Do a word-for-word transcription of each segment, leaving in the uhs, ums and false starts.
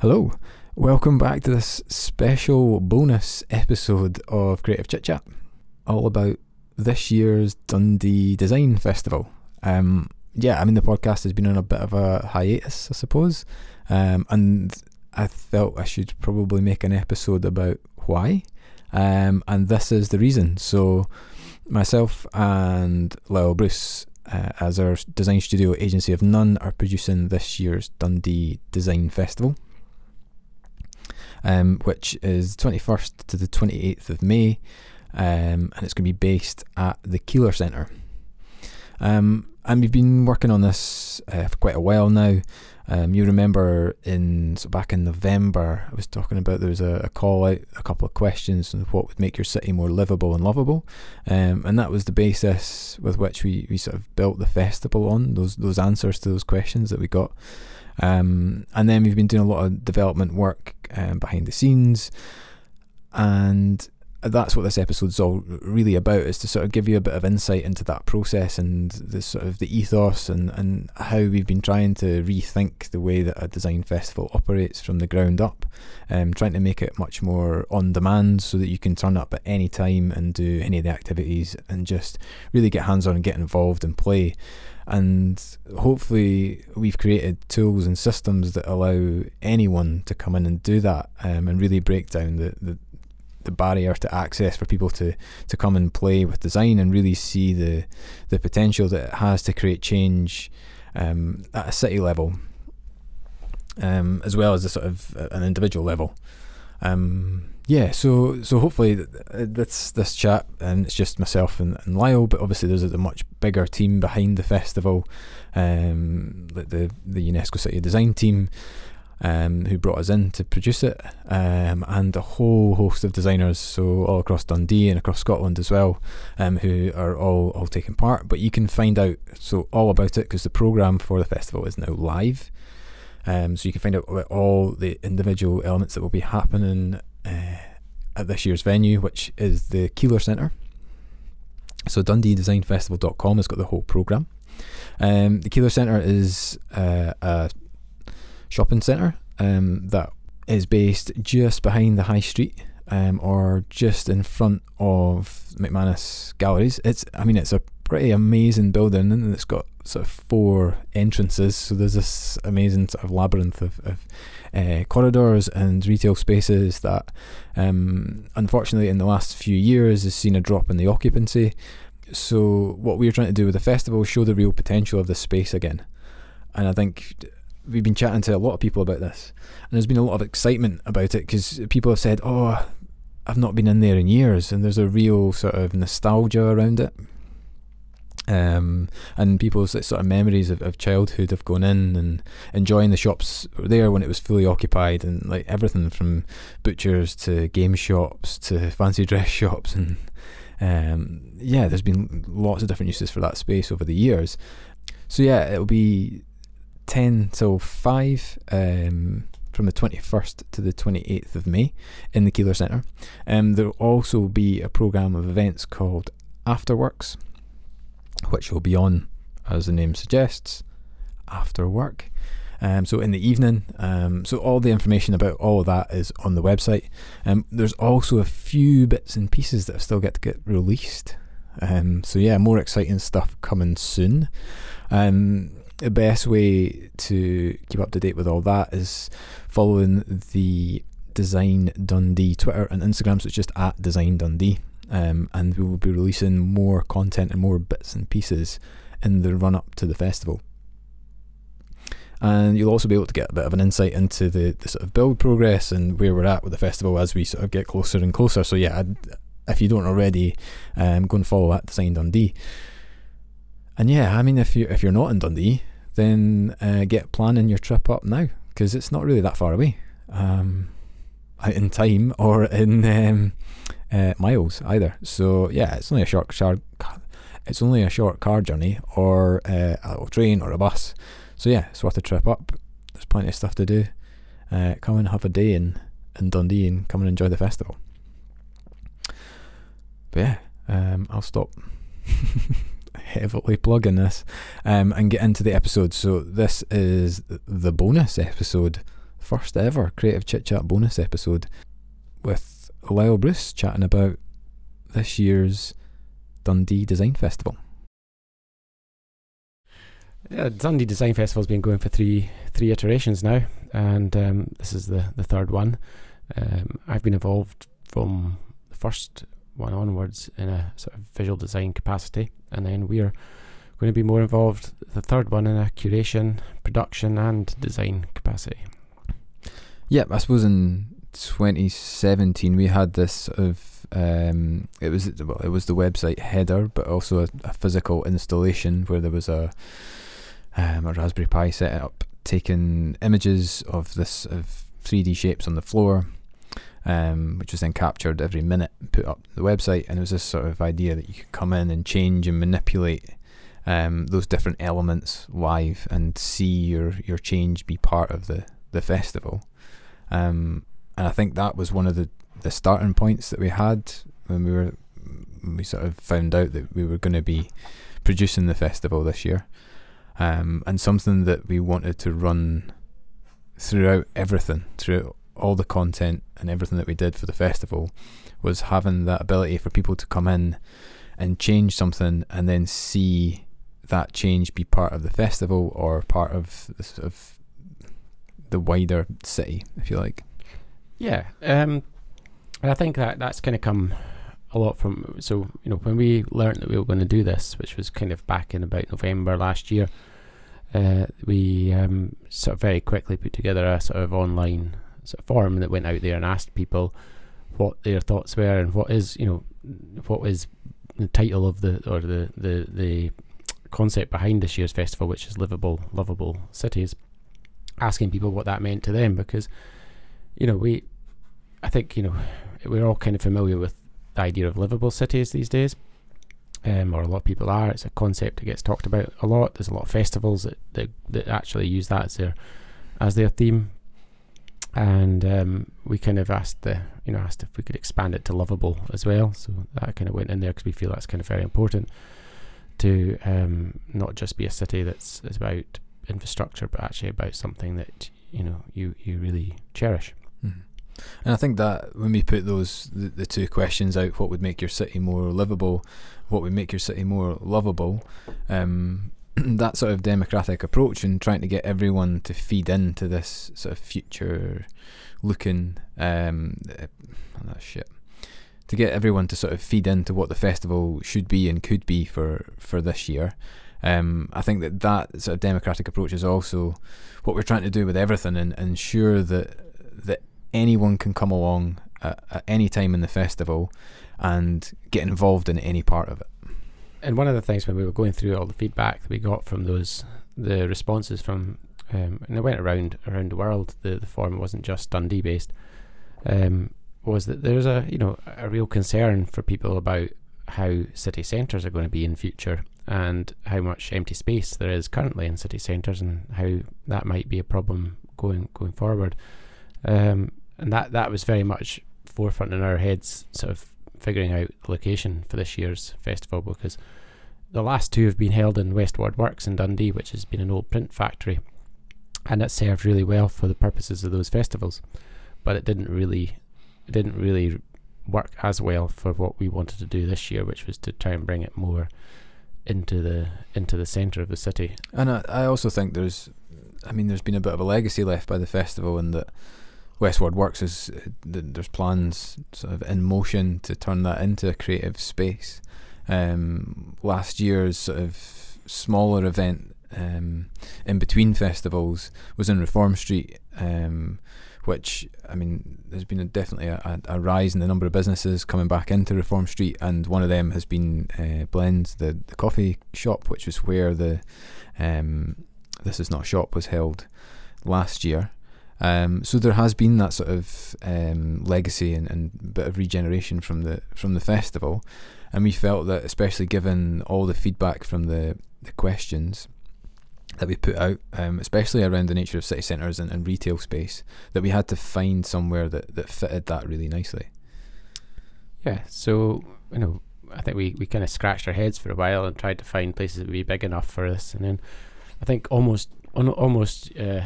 Hello, welcome back to this special bonus episode of Creative Chit Chat, all about this year's Dundee Design Festival. Um, yeah, I mean the podcast has been on a bit of a hiatus, I suppose, um, and I felt I should probably make an episode about why, um, and this is the reason. So myself and Lyle Bruce, uh, as our design studio Agency of None, are producing this year's Dundee Design Festival. Um, which is the twenty-first to the twenty-eighth of May, um, and it's going to be based at the Keiller Centre. Um, and we've been working on this uh, for quite a while now. Um, you remember in so back in November, I was talking about there was a, a call out, a couple of questions on what would make your city more livable and lovable, um, and that was the basis with which we, we sort of built the festival on, those those answers to those questions that we got. Um, and then we've been doing a lot of development work um, behind the scenes, and that's what this episode's all really about, is to sort of give you a bit of insight into that process and the sort of the ethos and, and how we've been trying to rethink the way that a design festival operates from the ground up, um, trying to make it much more on demand so that you can turn up at any time and do any of the activities and just really get hands on and get involved and play. And hopefully we've created tools and systems that allow anyone to come in and do that, um, and really break down the, the, the barrier to access for people to, to come and play with design and really see the the potential that it has to create change um, at a city level, um, as well as a sort of an individual level. Um, yeah, so so hopefully th- that's this chat, and it's just myself and, and Lyle, but obviously there's a, a much bigger team behind the festival, um, like the, the UNESCO City of Design team, um, who brought us in to produce it, um, and a whole host of designers, so all across Dundee and across Scotland as well, um, who are all, all taking part. But you can find out so all about it, because the programme for the festival is now live. Um, so you can find out about all the individual elements that will be happening uh, at this year's venue, which is the Keiller Centre. So Dundee Design Festival dot com has got the whole programme. Um, the Keiller Centre is uh, a shopping centre um, that is based just behind the High Street, um, or just in front of McManus Galleries. It's, I mean, it's a pretty amazing building, and it's got sort of four entrances, so there's this amazing sort of labyrinth of, of uh, corridors and retail spaces that um, unfortunately in the last few years has seen a drop in the occupancy. So what we're trying to do with the festival is show the real potential of this space again, and I think we've been chatting to a lot of people about this, and there's been a lot of excitement about it, because people have said, oh, I've not been in there in years, and there's a real sort of nostalgia around it. Um, and people's sort of memories of, of childhood of going in and enjoying the shops there when it was fully occupied, and like everything from butchers to game shops to fancy dress shops, and um, yeah, there's been lots of different uses for that space over the years. So yeah, it'll be ten till five um, from the twenty-first to the twenty-eighth of May in the Keiller Centre. Um, there'll also be a programme of events called After Works, which will be on, as the name suggests, after work. Um, so in the evening. Um, so all the information about all of that is on the website. Um, there's also a few bits and pieces that still get to get released. Um, so yeah, more exciting stuff coming soon. Um, the best way to keep up to date with all that is following the Design Dundee Twitter and Instagram. So it's just at Design Dundee. Um, and we will be releasing more content and more bits and pieces in the run-up to the festival. And you'll also be able to get a bit of an insight into the, the sort of build progress and where we're at with the festival as we sort of get closer and closer. So yeah, I'd, if you don't already, um, go and follow at Design Dundee. And yeah, I mean, if, you, if you're not in Dundee, then uh, get planning your trip up now, because it's not really that far away. Um, in time or in... Um, Uh, miles either, so yeah, it's only a short car, it's only a short car journey, or uh, a little train or a bus. So yeah, it's worth a trip up. There's plenty of stuff to do. Uh, come and have a day in, in Dundee and come and enjoy the festival. But yeah, um, I'll stop heavily plugging this um, and get into the episode. So this is the bonus episode first ever Creative Chit Chat bonus episode with Lyle Bruce chatting about this year's Dundee Design Festival. Yeah, Dundee Design Festival's been going for three three iterations now, and um, this is the, the third one. Um, I've been involved from the first one onwards in a sort of visual design capacity, and then we're going to be more involved, the third one, in a curation, production and design capacity. Yeah, I suppose in twenty seventeen we had this sort of, um, it was well, it was the website header, but also a, a physical installation where there was a, um, a Raspberry Pi set up, taking images of this of three D shapes on the floor, um, which was then captured every minute and put up the website. And it was this sort of idea that you could come in and change and manipulate um, those different elements live and see your, your change be part of the, the festival. Um, and I think that was one of the, the starting points that we had when we were when we sort of found out that we were going to be producing the festival this year, um, and something that we wanted to run throughout everything, throughout all the content and everything that we did for the festival, was having that ability for people to come in and change something and then see that change be part of the festival or part of the, sort of the wider city, if you like. Yeah, um, and I think that that's kind of come a lot from, so, you know, when we learned that we were going to do this, which was kind of back in about November last year, Uh, we um, sort of very quickly put together a sort of online sort of forum that went out there and asked people what their thoughts were and what is, you know, what is the title of the, or the, the, the concept behind this year's festival, which is Livable, Lovable Cities, asking people what that meant to them, because, you know, we, I think, you know, we're all kind of familiar with the idea of livable cities these days. Um, or a lot of people are. It's a concept that gets talked about a lot. There's a lot of festivals that that, that actually use that as their as their theme. And um, we kind of asked the you know asked if we could expand it to lovable as well. So that kind of went in there because we feel that's kind of very important to um, not just be a city that's is about infrastructure, but actually about something that you know you you really cherish. Mm-hmm. And I think that when we put those the, the two questions out, what would make your city more livable, what would make your city more lovable, um, that sort of democratic approach and trying to get everyone to feed into this sort of future-looking um, oh, shit, to get everyone to sort of feed into what the festival should be and could be for, for this year. Um, I think that that sort of democratic approach is also what we're trying to do with everything, and, and ensure that that anyone can come along at, at any time in the festival and get involved in any part of it. And one of the things when we were going through all the feedback that we got from those, the responses from, um, and it went around around the world, the, the forum wasn't just Dundee based, um, was that there's a, you know, a real concern for people about how city centres are going to be in future and how much empty space there is currently in city centres and how that might be a problem going going forward. Um, and that, that was very much forefront in our heads, sort of figuring out the location for this year's festival, because the last two have been held in Westward Works in Dundee, which has been an old print factory, and it served really well for the purposes of those festivals, but it didn't really it didn't really work as well for what we wanted to do this year, which was to try and bring it more into the into the centre of the city. And I, I also think there's I mean there's been a bit of a legacy left by the festival, in that Westward Works is uh, there's plans sort of in motion to turn that into a creative space. Um, last year's sort of smaller event um, in between festivals was in Reform Street, um, which I mean there's been a, definitely a, a rise in the number of businesses coming back into Reform Street, and one of them has been uh, Blends, the, the coffee shop, which was where the um, This Is Not Shop was held last year. Um, so there has been that sort of um, legacy and, and bit of regeneration from the from the festival, and we felt that, especially given all the feedback from the, the questions that we put out, um, especially around the nature of city centres and, and retail space, that we had to find somewhere that, that fitted that really nicely. Yeah, so you know, I think we, we kind of scratched our heads for a while and tried to find places that would be big enough for us, and then I think almost on, almost. Uh,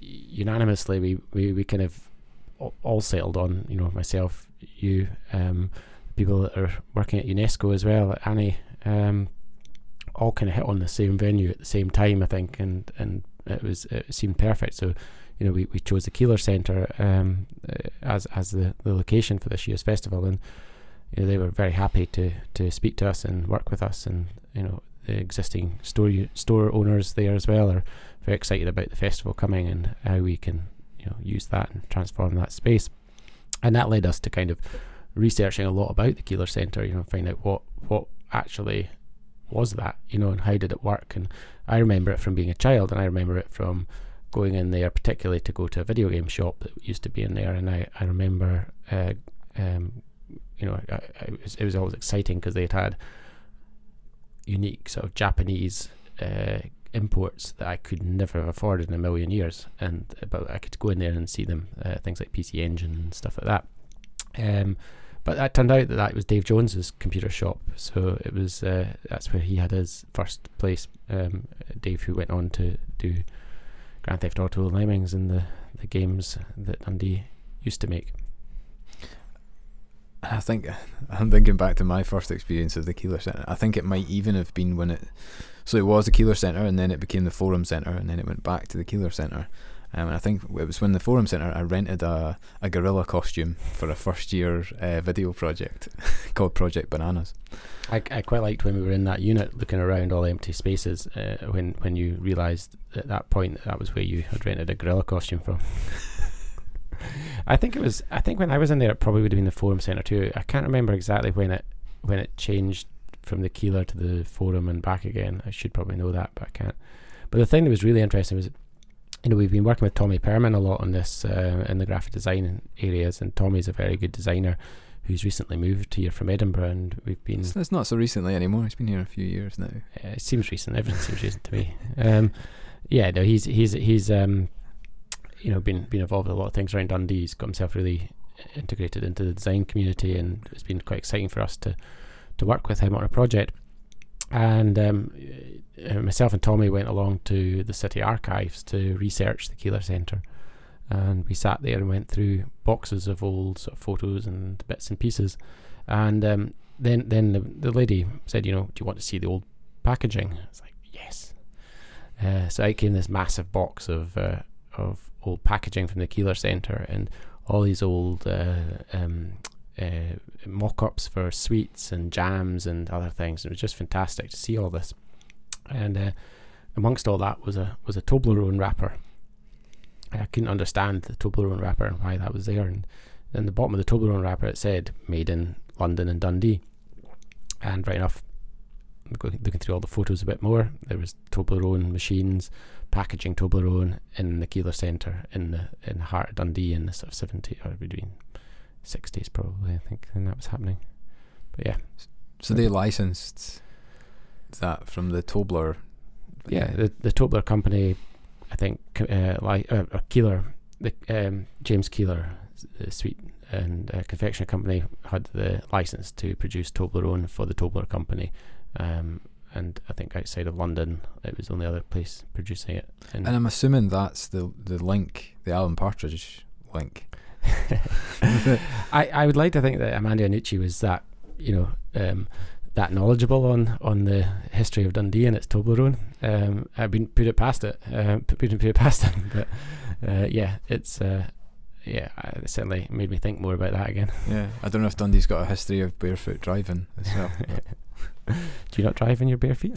unanimously we, we, we kind of all settled on, you know, myself, you, um, people that are working at UNESCO as well, Annie, um, all kind of hit on the same venue at the same time, I think, and, and it was, it seemed perfect. So, you know, we, we chose the Keiller Centre um, as as the, the location for this year's festival, and you know, they were very happy to, to speak to us and work with us, and you know, the existing store store owners there as well are very excited about the festival coming and how we can, you know, use that and transform that space. And that led us to kind of researching a lot about the Keiller Centre, you know, find out what, what actually was that, you know, and how did it work. And I remember it from being a child, and I remember it from going in there particularly to go to a video game shop that used to be in there. And I, I remember, uh, um, you know, I, I, it, was, it was always exciting because they'd had unique sort of Japanese uh, imports that I could never have afforded in a million years, and but I could go in there and see them, uh, things like P C Engine and stuff like that. Um, but that turned out that that was Dave Jones's computer shop, so it was uh, that's where he had his first place. Um, Dave, who went on to do Grand Theft Auto, Lemmings, and the, the games that Dundee used to make. I think I'm thinking back to my first experience of the Keiller Centre. I think it might even have been when it, so it was the Keiller Centre, and then it became the Forum Centre, and then it went back to the Keiller Centre. Um, and I think it was when the Forum Centre, I rented a, a gorilla costume for a first year uh, video project called Project Bananas. I, I quite liked when we were in that unit looking around all empty spaces uh, when, when you realised at that point that, that was where you had rented a gorilla costume from. I think it was, I think when I was in there it probably would have been the Forum Centre too. I can't remember exactly when it when it changed from the Keeler to the Forum and back again. I should probably know that, but I can't. But the thing that was really interesting was, you know, we've been working with Tommy Perman a lot on this uh, in the graphic design areas, and Tommy's a very good designer who's recently moved here from Edinburgh, and we've been... It's, it's not so recently anymore, it's been here a few years now. Uh, it seems recent, everything seems recent to me. Um, yeah, no, he's, he's, he's um, you know, been, been involved with a lot of things around Dundee. He's got himself really integrated into the design community, and it's been quite exciting for us to, to work with him on a project. And um, myself and Tommy went along to the City Archives to research the Keiller Centre, and we sat there and went through boxes of old sort of photos and bits and pieces. And um, then then the, the lady said, you know, do you want to see the old packaging? I was like, yes. Uh, so out came this massive box of uh, of old packaging from the Keiller Centre, and all these old uh, um, uh, mock-ups for sweets and jams and other things. It was just fantastic to see all this. And uh, amongst all that was a was a Toblerone wrapper. I couldn't understand the Toblerone wrapper and why that was there. And then the bottom of the Toblerone wrapper, it said made in London and Dundee. And right enough, looking through all the photos a bit more, there was Toblerone machines packaging Toblerone in the Keiller Centre in the in the heart of Dundee in the sort of seventies or between sixties probably, I think, and that was happening. But yeah, so they licensed that from the Tobler. Yeah, the the Tobler company, I think, uh, li- uh, or Keiller, the um, James Keiller, the sweet and uh, confectionery company, had the license to produce Toblerone for the Tobler company. Um, and I think outside of London it was the only other place producing it. And, and I'm assuming that's the, the link, the Alan Partridge link. I, I would like to think that Amanda Iannucci was that, you know, um, that knowledgeable on, on the history of Dundee and its Toblerone. Um, I wouldn't put it past it, uh, put, put it past them, but uh, yeah, it's... Uh, yeah, it certainly made me think more about that again. Yeah, I don't know if Dundee's got a history of barefoot driving as well. Do you not drive in your bare feet?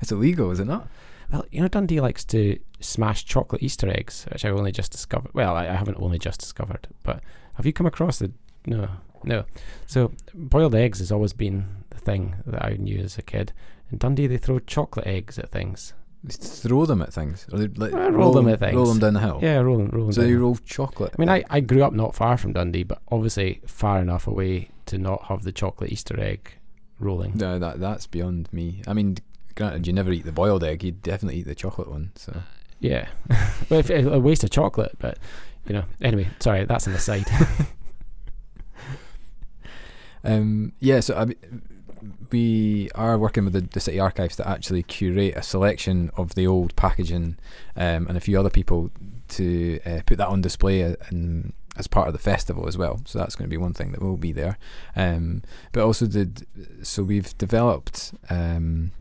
It's illegal, is it not? Well, you know, Dundee likes to smash chocolate Easter eggs, which I only just discovered. Well, I, I haven't only just discovered, but have you come across the... No, no. So boiled eggs has always been the thing that I knew as a kid. In Dundee, they throw chocolate eggs at things. Throw them at things, or like roll, roll them at things. Roll them down the hill. Yeah, roll them. Roll them so down. You roll chocolate. I mean, I, I grew up not far from Dundee, but obviously far enough away to not have the chocolate Easter egg rolling. No, that that's beyond me. I mean, granted, you never eat the boiled egg. You definitely eat the chocolate one. So yeah, well, if, a waste of chocolate. But you know, anyway, sorry, that's an aside. um. Yeah. So I mean, we are working with the, the City Archives to actually curate a selection of the old packaging um, and a few other people to uh, put that on display and as part of the festival as well, so that's going to be one thing that will be there. Um, but also did so we've developed um,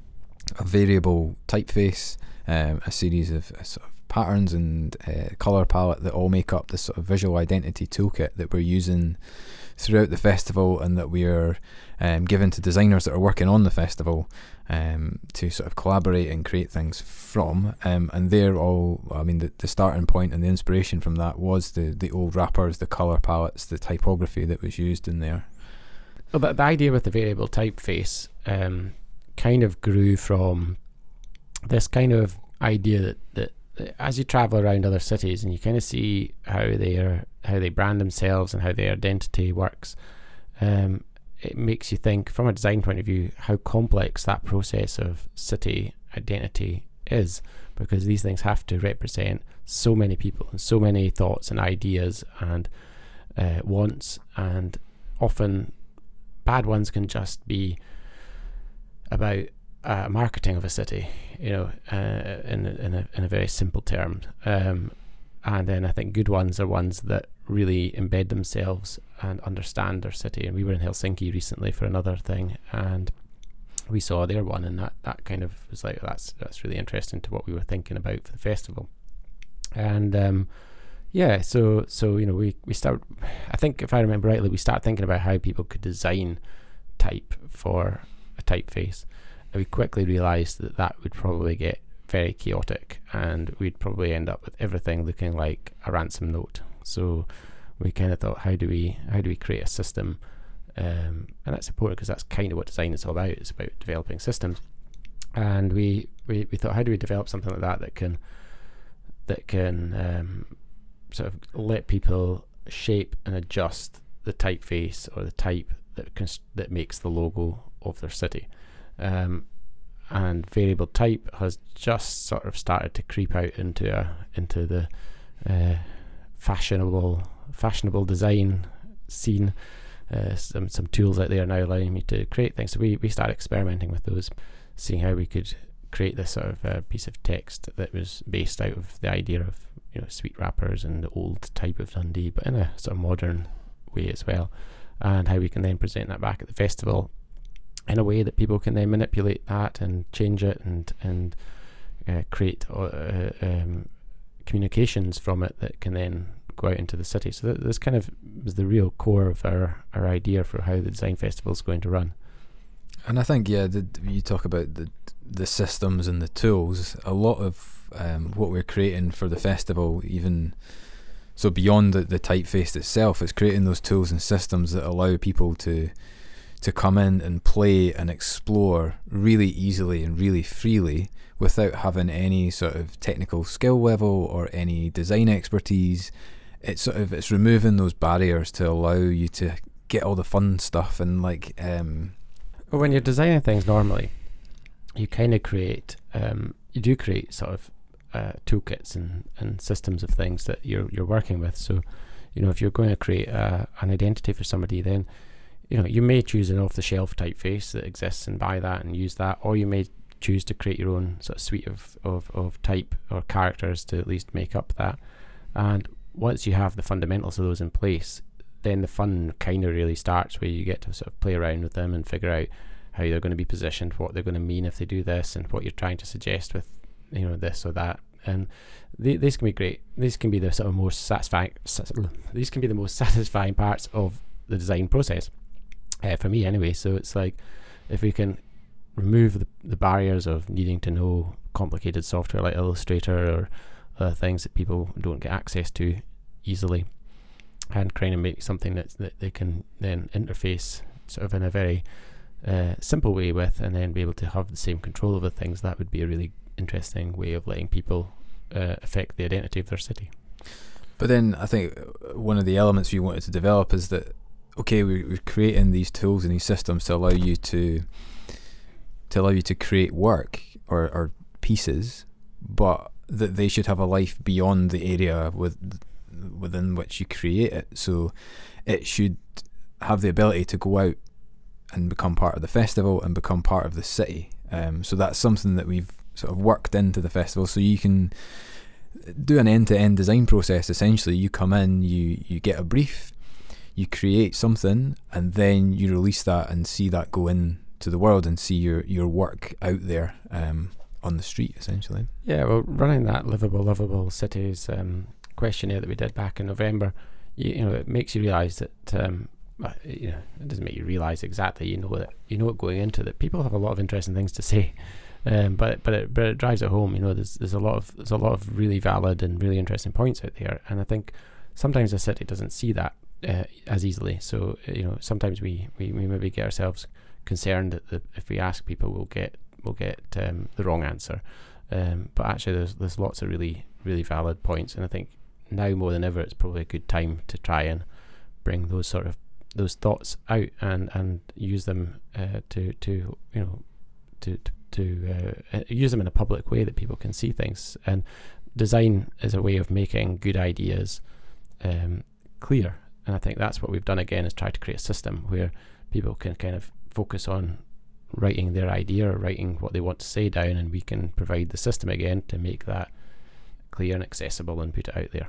a variable typeface, um, a series of uh, sort of patterns and uh, colour palette that all make up this sort of visual identity toolkit that we're using throughout the festival, and that we are um, given to designers that are working on the festival um, to sort of collaborate and create things from. Um, and they're all, I mean, the, the starting point and the inspiration from that was the, the old wrappers, the colour palettes, the typography that was used in there. Well, but the idea with the variable typeface um, kind of grew from this kind of idea that, that as you travel around other cities and you kind of see how they are, how they brand themselves and how their identity works, um, it makes you think from a design point of view how complex that process of city identity is, because these things have to represent so many people and so many thoughts and ideas and uh, wants, and often bad ones can just be about Uh, marketing of a city, you know, uh, in in a, in a very simple term, um, and then I think good ones are ones that really embed themselves and understand their city. And we were in Helsinki recently for another thing, and we saw their one, and that, that kind of was like, that's that's really interesting to what we were thinking about for the festival. And um, yeah, so so you know, we we start. I think if I remember rightly, we start thinking about how people could design type for a typeface. We quickly realised that that would probably get very chaotic, and we'd probably end up with everything looking like a ransom note. So we kind of thought, how do we how do we create a system? Um, and that's important, because that's kind of what design is all about. It's about developing systems. And we, we, we thought, how do we develop something like that that can that can um, sort of let people shape and adjust the typeface or the type that const- that makes the logo of their city. Um, and variable type has just sort of started to creep out into a, into the uh, fashionable fashionable design scene. Uh, some some tools out there now allowing me to create things. So we we started experimenting with those, seeing how we could create this sort of uh, piece of text that was based out of the idea of, you know, sweet wrappers and the old type of Dundee, but in a sort of modern way as well, and how we can then present that back at the festival in a way that people can then manipulate that and change it and and uh, create uh, um, communications from it that can then go out into the city. So that, this kind of was the real core of our, our idea for how the design festival is going to run. And I think, yeah, the, you talk about the the systems and the tools. A lot of um, what we're creating for the festival, even so beyond the, the typeface itself, is creating those tools and systems that allow people to to come in and play and explore really easily and really freely without having any sort of technical skill level or any design expertise. It's sort of, it's removing those barriers to allow you to get all the fun stuff. And like um well, when you're designing things normally, you kind of create um you do create sort of uh, toolkits and and systems of things that you're you're working with. So, you know, if you're going to create a, an identity for somebody, then you know, you may choose an off-the-shelf typeface that exists and buy that and use that, or you may choose to create your own sort of suite of, of, of type or characters to at least make up that. And once you have the fundamentals of those in place, then the fun kind of really starts, where you get to sort of play around with them and figure out how they're going to be positioned, what they're going to mean if they do this, and what you're trying to suggest with, you know, this or that. And th- these can be great. These can be the sort of most satisfying. These can be the most satisfying parts of the design process. Uh, for me anyway. So it's like, if we can remove the, the barriers of needing to know complicated software like Illustrator or other things that people don't get access to easily, and kind of make something that's, that they can then interface sort of in a very uh, simple way with, and then be able to have the same control over things, that would be a really interesting way of letting people uh, affect the identity of their city. But then I think one of the elements you wanted to develop is that, okay, we're creating these tools and these systems to allow you to to allow you to create work or, or pieces, but that they should have a life beyond the area with, within which you create it. So it should have the ability to go out and become part of the festival and become part of the city. Um, so that's something that we've sort of worked into the festival. So you can do an end-to-end design process. Essentially, you come in, you you get a brief, you create something, and then you release that and see that go in to the world and see your your work out there um, on the street, essentially. Yeah, well, running that livable, lovable cities um, questionnaire that we did back in November, you, you know, it makes you realise that. Um, you know, it doesn't make you realise exactly. You know that you know it going into that. People have a lot of interesting things to say. Um, but but it, but it drives it home, you know. There's there's a lot of there's a lot of really valid and really interesting points out there, and I think sometimes a city doesn't see that uh, as easily. So you know, sometimes we, we, we maybe get ourselves concerned that the, if we ask people, we'll get we'll get um, the wrong answer. Um, but actually, there's there's lots of really really valid points, and I think now more than ever, it's probably a good time to try and bring those sort of those thoughts out and and use them uh, to to you know to. to to uh, use them in a public way that people can see things. And design is a way of making good ideas um, clear. And I think that's what we've done again, is try to create a system where people can kind of focus on writing their idea or writing what they want to say down, and we can provide the system again to make that clear and accessible and put it out there.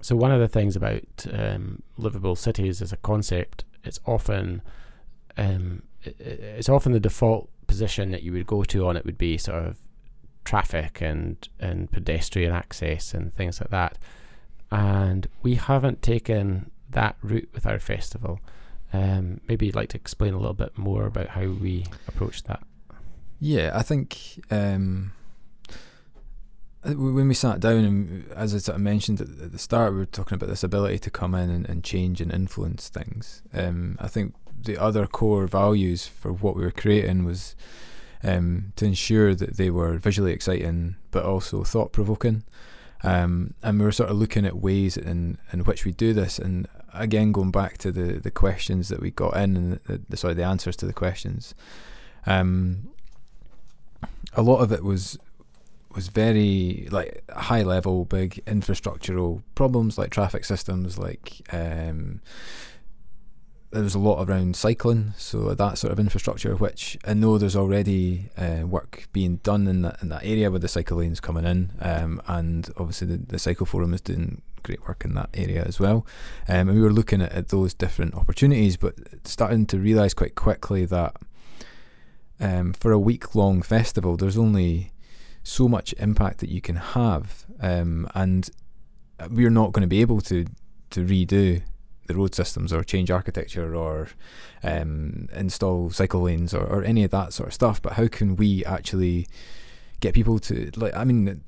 So one of the things about um, livable cities as a concept, it's often... Um, it's often the default position that you would go to on it would be sort of traffic and and pedestrian access and things like that, and we haven't taken that route with our festival. Um, maybe you'd like to explain a little bit more about how we approach that. Yeah, I think um, when we sat down, and as I sort of mentioned at the start, we were talking about this ability to come in and, and change and influence things. Um, I think the other core values for what we were creating was um, to ensure that they were visually exciting but also thought-provoking, um, and we were sort of looking at ways in, in which we do this, and again going back to the, the questions that we got in and the, the, sorry, the answers to the questions. Um, a lot of it was was very like high level, big infrastructural problems like traffic systems, like um, there was a lot around cycling, so that sort of infrastructure, which I know there's already uh, work being done in that, in that area with the cycle lanes coming in, um, and obviously the, the Cycle Forum is doing great work in that area as well, um, and we were looking at, at those different opportunities, but starting to realise quite quickly that um, for a week long festival there's only so much impact that you can have, um, and we're not going to be able to, to redo the road systems or change architecture or um, install cycle lanes or, or any of that sort of stuff. But how can we actually get people to, like, I mean,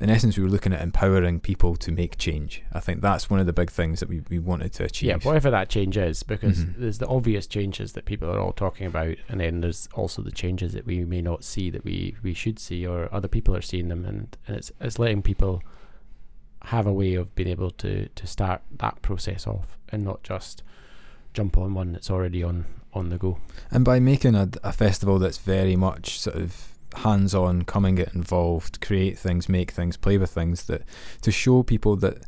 in essence, we were looking at empowering people to make change. I think that's one of the big things that we, we wanted to achieve. Yeah, whatever that change is, because mm-hmm. there's the obvious changes that people are all talking about, and then there's also the changes that we may not see that we, we should see, or other people are seeing them, and, and it's, it's letting people have a way of being able to to start that process off and not just jump on one that's already on on the go. And by making a, a festival that's very much sort of hands-on, come and get involved, create things, make things, play with things, that to show people that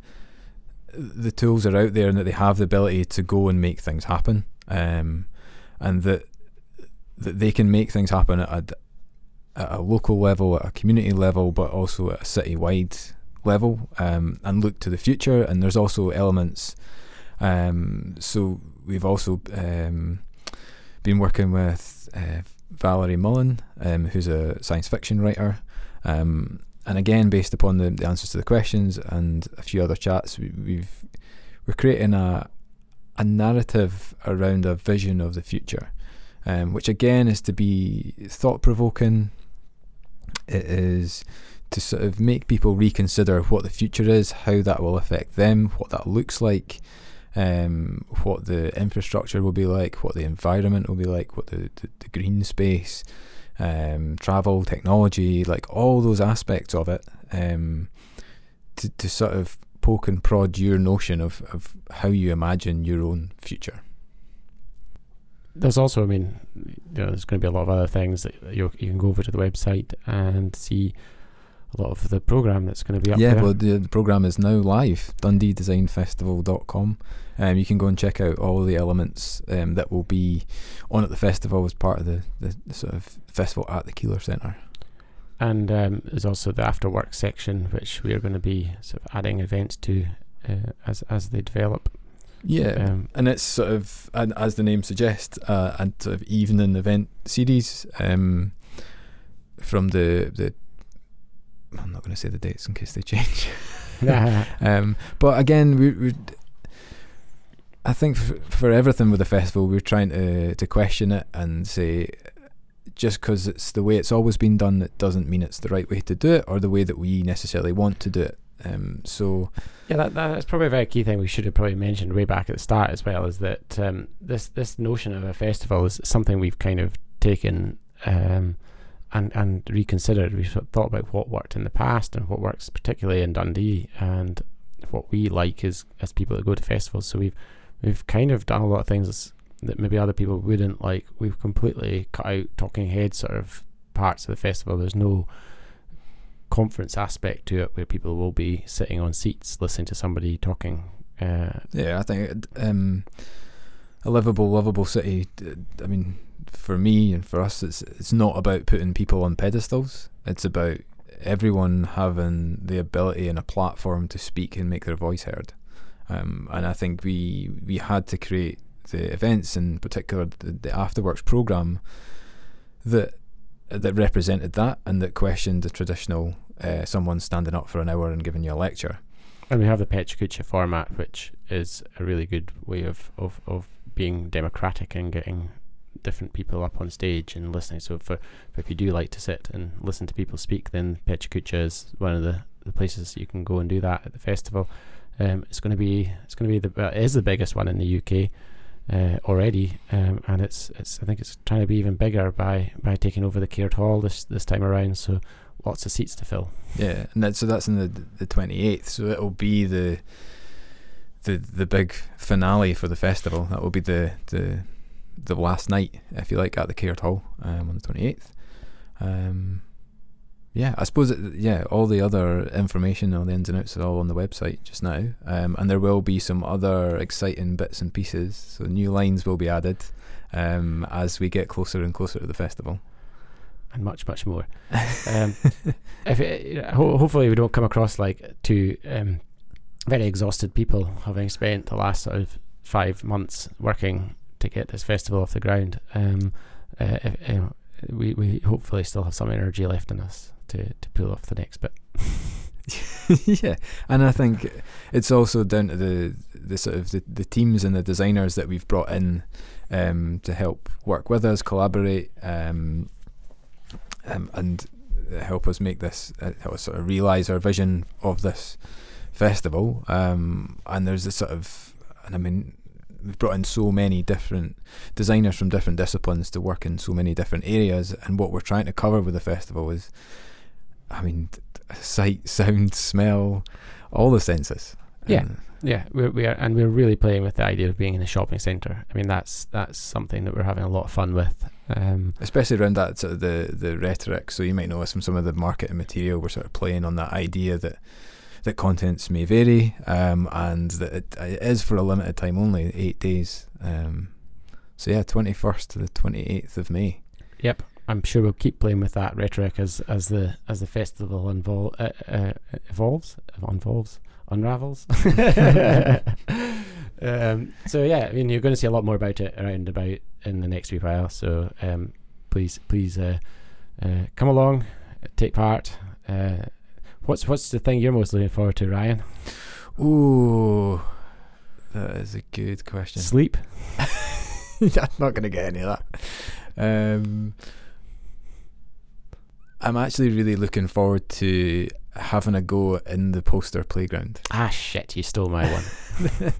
the tools are out there and that they have the ability to go and make things happen, um, and that that they can make things happen at a, at a local level, at a community level, but also at a city-wide level, um, and look to the future. And there's also elements, um, so we've also um, been working with uh, Valerie Mullen, um, who's a science fiction writer, um, and again based upon the, the answers to the questions and a few other chats, we, we've we're creating a a narrative around a vision of the future, um, which again is to be thought-provoking. It is to sort of make people reconsider what the future is, how that will affect them, what that looks like, um, what the infrastructure will be like, what the environment will be like, what the, the, the green space, um, travel, technology, like all those aspects of it, um, to, to sort of poke and prod your notion of, of how you imagine your own future. There's also, I mean, you know, there's going to be a lot of other things that you you can go over to the website and see a lot of the programme that's going to be up yeah, there. Yeah, well, the, the programme is now live, Dundee Design Festival dot com. Um, you can go and check out all the elements um, that will be on at the festival as part of the, the, the sort of festival at the Keiller Centre. And um, there's also the after work section, which we are going to be sort of adding events to uh, as as they develop. Yeah, um, and it's sort of, and as the name suggests, uh, a sort of evening event series um, from the the. I'm not going to say the dates in case they change. Nah. um, but again, we, we I think f- for everything with the festival, we're trying to to question it and say, just because it's the way it's always been done, it doesn't mean it's the right way to do it or the way that we necessarily want to do it. Um, so yeah, that, that's probably a very key thing we should have probably mentioned way back at the start as well, is that um, this this notion of a festival is something we've kind of taken um, and and reconsidered. We've thought about what worked in the past and what works particularly in Dundee, and what we like is as people that go to festivals. So we've we've kind of done a lot of things that maybe other people wouldn't like. We've completely cut out talking head sort of parts of the festival. There's no conference aspect to it where people will be sitting on seats listening to somebody talking. Uh, yeah, I think um, a livable, lovable city, I mean, for me and for us, it's it's not about putting people on pedestals. It's about everyone having the ability and a platform to speak and make their voice heard. Um, and I think we we had to create the events, in particular the, the Afterworks programme, that that represented that and that questioned the traditional uh, someone standing up for an hour and giving you a lecture. And we have the Pecha Kucha format, which is a really good way of, of, of being democratic and getting different people up on stage and listening. So for if you do like to sit and listen to people speak, then Pecha Kucha is one of the, the places you can go and do that at the festival. Um, it's going to be it's going to be the uh, it is the biggest one in the U K. Uh, already, um, and it's it's I think it's trying to be even bigger by, by taking over the Caird Hall this this time around. So lots of seats to fill. Yeah, and that, so that's on the the twenty-eighth. So it'll be the the the big finale for the festival. That will be the the, the last night, if you like, at the Caird Hall um, on the twenty-eighth. Um, yeah, I suppose. It, yeah, all the other information, all the ins and outs, are all on the website just now, um, and there will be some other exciting bits and pieces. So new lines will be added um, as we get closer and closer to the festival, and much, much more. um, if it, ho- hopefully, we don't come across like two um, very exhausted people, having spent the last sort of five months working to get this festival off the ground. Um, uh, if, uh, we we hopefully still have some energy left in us to to pull off the next bit. Yeah, and I think it's also down to the the sort of the, the teams and the designers that we've brought in um, to help work with us, collaborate, um, um, and help us make this uh, help us sort of realise our vision of this festival. Um, and there's this sort of, and I mean, we've brought in so many different designers from different disciplines to work in so many different areas, and what we're trying to cover with the festival is, I mean, sight, sound, smell, all the senses. Yeah, um, yeah, we're, we are, and we're really playing with the idea of being in a shopping centre. I mean, that's that's something that we're having a lot of fun with, um, especially around that sort of the the rhetoric. So you might notice from some of the marketing material, we're sort of playing on that idea that. The contents may vary, um, and that it, it is for a limited time only, eight days. Um, so yeah, twenty-first to the twenty-eighth of May. Yep, I'm sure we'll keep playing with that rhetoric as, as the as the festival invol- uh, uh, evolves, evolves, unravels. um, so yeah, I mean, you're going to see a lot more about it around about in the next wee while. So um, please, please uh, uh, come along, take part. Uh, What's what's the thing you're most looking forward to, Ryan? Ooh, that is a good question. Sleep? I'm not going to get any of that. Um, I'm actually really looking forward to having a go in the poster playground. Ah, shit, you stole my one.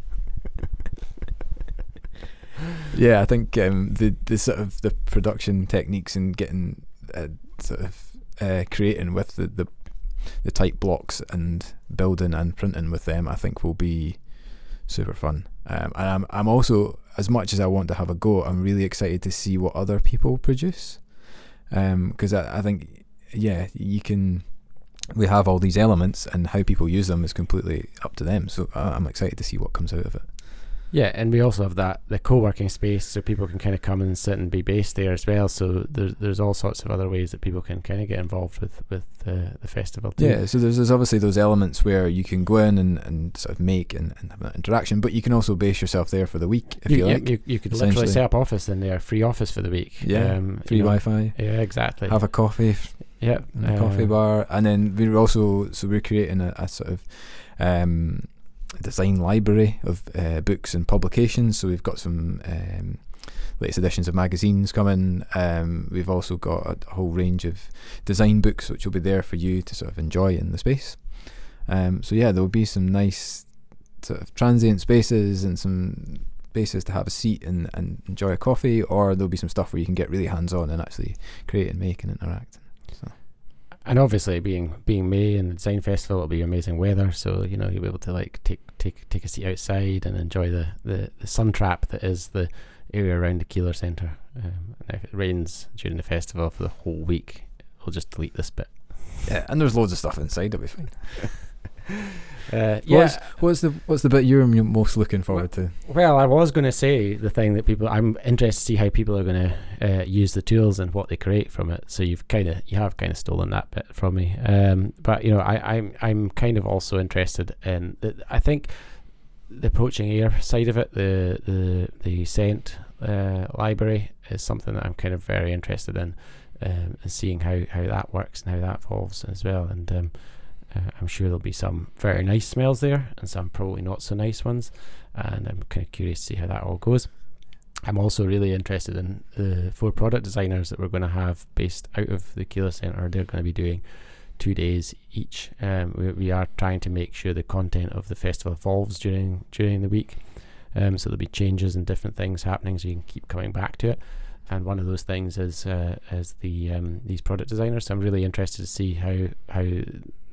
Yeah, I think um, the, the sort of the production techniques and getting uh, sort of uh, creating with the, the the type blocks and building and printing with them, I think will be super fun. Um, and I'm I'm also, as much as I want to have a go, I'm really excited to see what other people produce. Because um, I, I think, yeah, you can, we have all these elements and how people use them is completely up to them. So I'm excited to see what comes out of it. Yeah, and we also have that, the co-working space, so people can kind of come and sit and be based there as well. So there's, there's all sorts of other ways that people can kind of get involved with, with uh, the festival too. Yeah, so there's, there's obviously those elements where you can go in and, and sort of make and, and have an interaction, but you can also base yourself there for the week if you, you like. You, you could literally set up office in there, free office for the week. Yeah, um, free you know, Wi-Fi. Yeah, exactly. Have a coffee. Yeah. In a um, coffee bar. And then we're also, so we're creating a, a sort of... Um, design library of uh, books and publications. So we've got some um, latest editions of magazines coming. Um, we've also got a whole range of design books which will be there for you to sort of enjoy in the space. Um, so yeah, there will be some nice sort of transient spaces and some places to have a seat and, and enjoy a coffee, or there'll be some stuff where you can get really hands-on and actually create and make and interact. So. And obviously, being being May and the design festival, it'll be amazing weather. So you know you'll be able to like take take take a seat outside and enjoy the, the, the sun trap that is the area around the Keiller Centre. Um, and if it rains during the festival for the whole week, we'll just delete this bit. Yeah, and there's loads of stuff inside. It'll be fine. uh, yeah. What's, what's the what's the bit you're most looking forward well, to? Well, I was going to say the thing that people. I'm interested to see how people are going to uh, use the tools and what they create from it. So you've kind of you have kind of stolen that bit from me. Um, but you know, I, I'm I'm kind of also interested in. The, I think the poaching air side of it, the the the scent uh, library is something that I'm kind of very interested in, um, and seeing how how that works and how that evolves as well. And um, Uh, I'm sure there'll be some very nice smells there and some probably not so nice ones, and I'm kind of curious to see how that all goes. I'm also really interested in the four product designers that we're going to have based out of the Keiller Centre. They're going to be doing two days each. Um, we, we are trying to make sure the content of the festival evolves during during the week, um, so there'll be changes and different things happening so you can keep coming back to it. And one of those things is uh, is the um, these product designers. So I'm really interested to see how how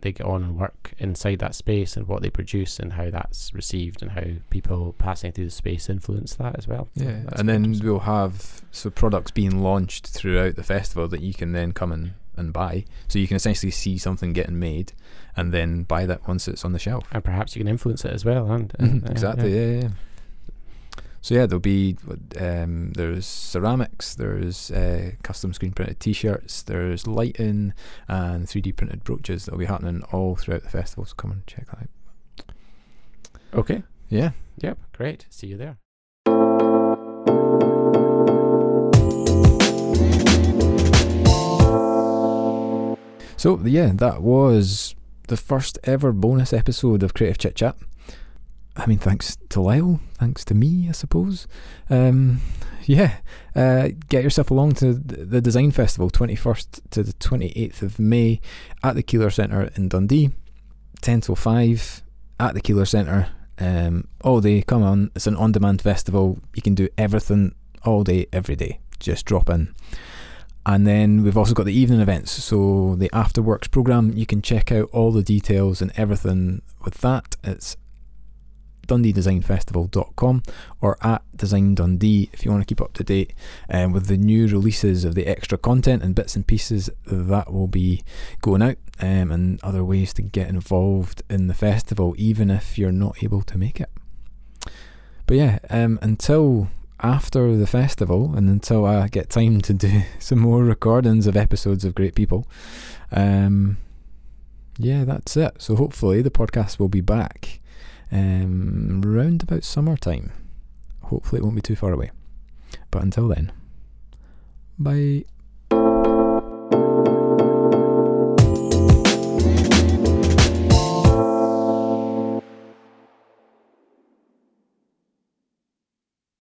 they get on and work inside that space and what they produce and how that's received and how people passing through the space influence that as well. Yeah, so and then we'll have so products being launched throughout the festival that you can then come and, and buy. So you can essentially see something getting made and then buy that once it's on the shelf. And perhaps you can influence it as well. And, and exactly, yeah, yeah. yeah. So yeah, there'll be um, there's ceramics, there's uh, custom screen printed T-shirts, there's lighting, and three D printed brooches that'll be happening all throughout the festival. So come and check that out. Okay. Yeah. Yep. Great. See you there. So yeah, that was the first ever bonus episode of Creative Chit Chat. I mean, thanks to Lyle, thanks to me, I suppose. Um, yeah, uh, get yourself along to the Design Festival, twenty-first to the twenty-eighth of May at the Keiller Centre in Dundee, ten till five at the Keiller Centre, um, all day. Come on, it's an on-demand festival, you can do everything all day, every day, just drop in. And then we've also got the evening events, so the After Works programme, you can check out all the details and everything with that. It's dundee design festival dot com or at Design Dundee if you want to keep up to date um, with the new releases of the extra content and bits and pieces that will be going out, um, and other ways to get involved in the festival even if you're not able to make it. But yeah, um, until after the festival and until I get time to do some more recordings of episodes of great people, um, yeah, that's it. So hopefully the podcast will be back Um, round about summertime. Hopefully it won't be too far away. But until then, bye.